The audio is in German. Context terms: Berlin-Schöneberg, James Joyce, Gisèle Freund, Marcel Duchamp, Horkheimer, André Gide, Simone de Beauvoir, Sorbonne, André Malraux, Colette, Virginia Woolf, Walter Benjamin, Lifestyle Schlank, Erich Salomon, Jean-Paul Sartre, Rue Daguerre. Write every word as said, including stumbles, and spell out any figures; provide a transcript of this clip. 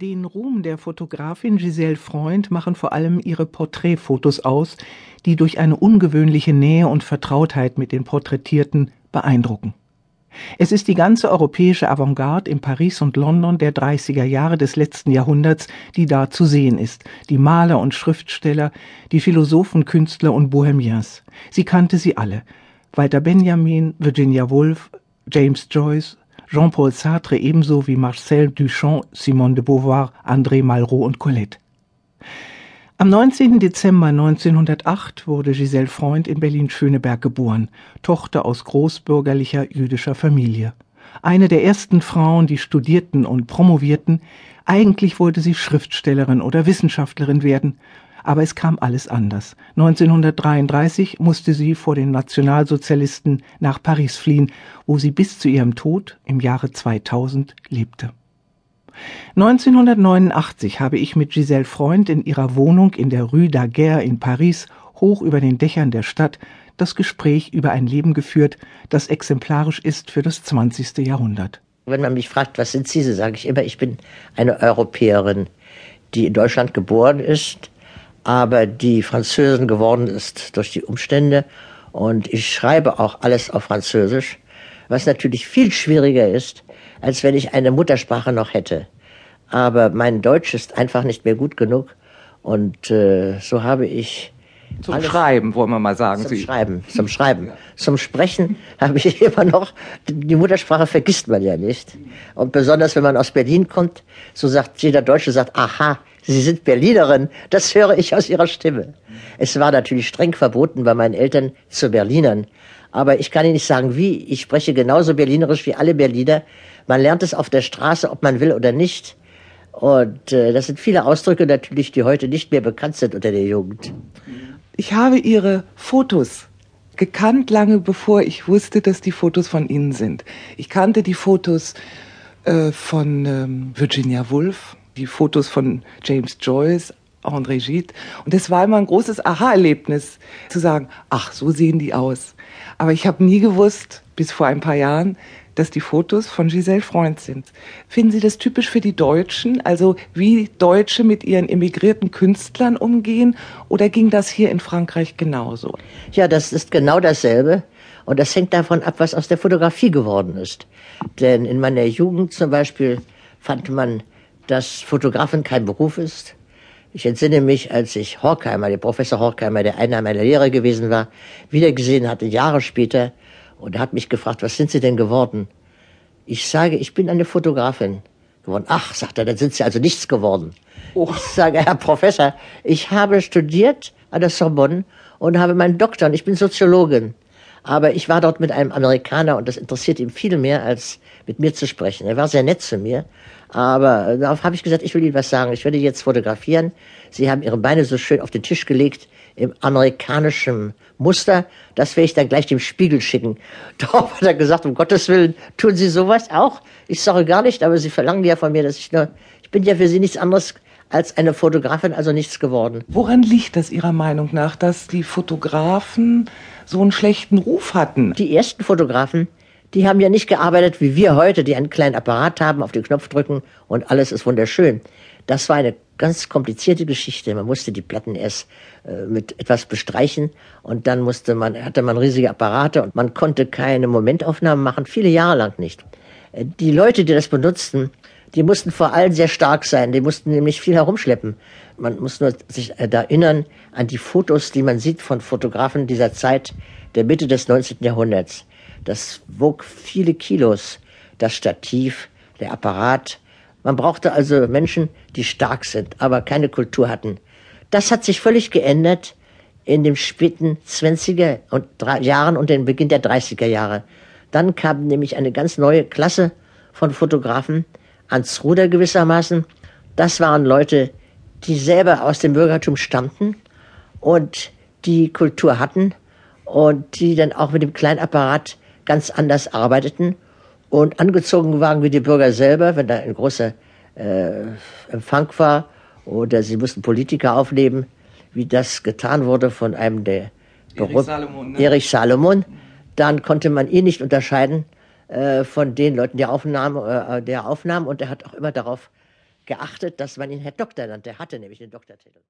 Den Ruhm der Fotografin Gisèle Freund machen vor allem ihre Porträtfotos aus, die durch eine ungewöhnliche Nähe und Vertrautheit mit den Porträtierten beeindrucken. Es ist die ganze europäische Avantgarde in Paris und London der dreißiger Jahre des letzten Jahrhunderts, die da zu sehen ist, die Maler und Schriftsteller, die Philosophen, Künstler und Bohemiens. Sie kannte sie alle, Walter Benjamin, Virginia Woolf, James Joyce, Jean-Paul Sartre ebenso wie Marcel Duchamp, Simone de Beauvoir, André Malraux und Colette. Am neunzehnten Dezember neunzehnhundertacht wurde Gisèle Freund in Berlin-Schöneberg geboren, Tochter aus großbürgerlicher jüdischer Familie. Eine der ersten Frauen, die studierten und promovierten. Eigentlich wollte sie Schriftstellerin oder Wissenschaftlerin werden, aber es kam alles anders. neunzehnhundertdreiunddreißig musste sie vor den Nationalsozialisten nach Paris fliehen, wo sie bis zu ihrem Tod im Jahre zweitausend lebte. neunzehnhundertneunundachtzig habe ich mit Gisèle Freund in ihrer Wohnung in der Rue Daguerre in Paris, hoch über den Dächern der Stadt, das Gespräch über ein Leben geführt, das exemplarisch ist für das zwanzigste Jahrhundert. Wenn man mich fragt, was sind Sie, so sage ich immer, ich bin eine Europäerin, die in Deutschland geboren ist, aber die Französin geworden ist durch die Umstände. Und ich schreibe auch alles auf Französisch, was natürlich viel schwieriger ist, als wenn ich eine Muttersprache noch hätte. Aber mein Deutsch ist einfach nicht mehr gut genug. Und äh, so habe ich... Zum Schreiben, wollen wir mal sagen. Zum Sie. Schreiben, zum Schreiben. Zum Sprechen habe ich immer noch... Die Muttersprache vergisst man ja nicht. Und besonders, wenn man aus Berlin kommt, so sagt jeder Deutsche, sagt, aha, Sie sind Berlinerin, das höre ich aus Ihrer Stimme. Es war natürlich streng verboten bei meinen Eltern zu Berlinern. Aber ich kann Ihnen nicht sagen, wie. Ich spreche genauso berlinerisch wie alle Berliner. Man lernt es auf der Straße, ob man will oder nicht. Und äh, das sind viele Ausdrücke natürlich, die heute nicht mehr bekannt sind unter der Jugend. Ich habe Ihre Fotos gekannt, lange bevor ich wusste, dass die Fotos von Ihnen sind. Ich kannte die Fotos äh, von ähm, Virginia Woolf, die Fotos von James Joyce, André Gide. Und es war immer ein großes Aha-Erlebnis, zu sagen, ach, so sehen die aus. Aber ich habe nie gewusst, bis vor ein paar Jahren, dass die Fotos von Gisèle Freund sind. Finden Sie das typisch für die Deutschen? Also wie Deutsche mit ihren emigrierten Künstlern umgehen? Oder ging das hier in Frankreich genauso? Ja, das ist genau dasselbe. Und das hängt davon ab, was aus der Fotografie geworden ist. Denn in meiner Jugend zum Beispiel fand man, dass Fotografen kein Beruf ist. Ich entsinne mich, als ich Horkheimer, der Professor Horkheimer, der einer meiner Lehrer gewesen war, wiedergesehen hatte, Jahre später. Und er hat mich gefragt, was sind Sie denn geworden? Ich sage, ich bin eine Fotografin geworden. Ach, sagt er, dann sind Sie also nichts geworden. Oh. Ich sage, Herr Professor, ich habe studiert an der Sorbonne und habe meinen Doktor und ich bin Soziologin. Aber ich war dort mit einem Amerikaner und das interessiert ihm viel mehr, als mit mir zu sprechen. Er war sehr nett zu mir, aber darauf habe ich gesagt, ich will Ihnen was sagen. Ich werde jetzt fotografieren. Sie haben Ihre Beine so schön auf den Tisch gelegt, im amerikanischen Muster, das werde ich dann gleich dem Spiegel schicken. Darauf hat er gesagt, um Gottes Willen, tun Sie sowas auch? Ich sage gar nicht, aber Sie verlangen ja von mir, dass ich nur, ich bin ja für Sie nichts anderes als eine Fotografin, also nichts geworden. Woran liegt das Ihrer Meinung nach, dass die Fotografen so einen schlechten Ruf hatten? Die ersten Fotografen, die haben ja nicht gearbeitet wie wir heute, die einen kleinen Apparat haben, auf den Knopf drücken und alles ist wunderschön. Das war eine ganz komplizierte Geschichte. Man musste die Platten erst äh, mit etwas bestreichen und dann musste man, hatte man riesige Apparate und man konnte keine Momentaufnahmen machen, viele Jahre lang nicht. Die Leute, die das benutzten, die mussten vor allem sehr stark sein, die mussten nämlich viel herumschleppen. Man muss nur sich erinnern an die Fotos, die man sieht von Fotografen dieser Zeit, der Mitte des neunzehnten Jahrhunderts. Das wog viele Kilos, das Stativ, der Apparat. Man brauchte also Menschen, die stark sind, aber keine Kultur hatten. Das hat sich völlig geändert in den späten zwanziger und Jahren und den Beginn der dreißiger Jahre. Dann kam nämlich eine ganz neue Klasse von Fotografen ans Ruder gewissermaßen. Das waren Leute, die selber aus dem Bürgertum stammten und die Kultur hatten und die dann auch mit dem kleinen Apparat ganz anders arbeiteten und angezogen waren wie die Bürger selber, wenn da ein großer äh, Empfang war oder sie mussten Politiker aufnehmen, wie das getan wurde von einem der berühmten Erich Salomon. Dann konnte man ihn nicht unterscheiden äh, von den Leuten, die Aufnahmen, äh, der Aufnahmen, und er hat auch immer darauf geachtet, dass man ihn Herr Doktor nannte. Er hatte nämlich den Doktortitel.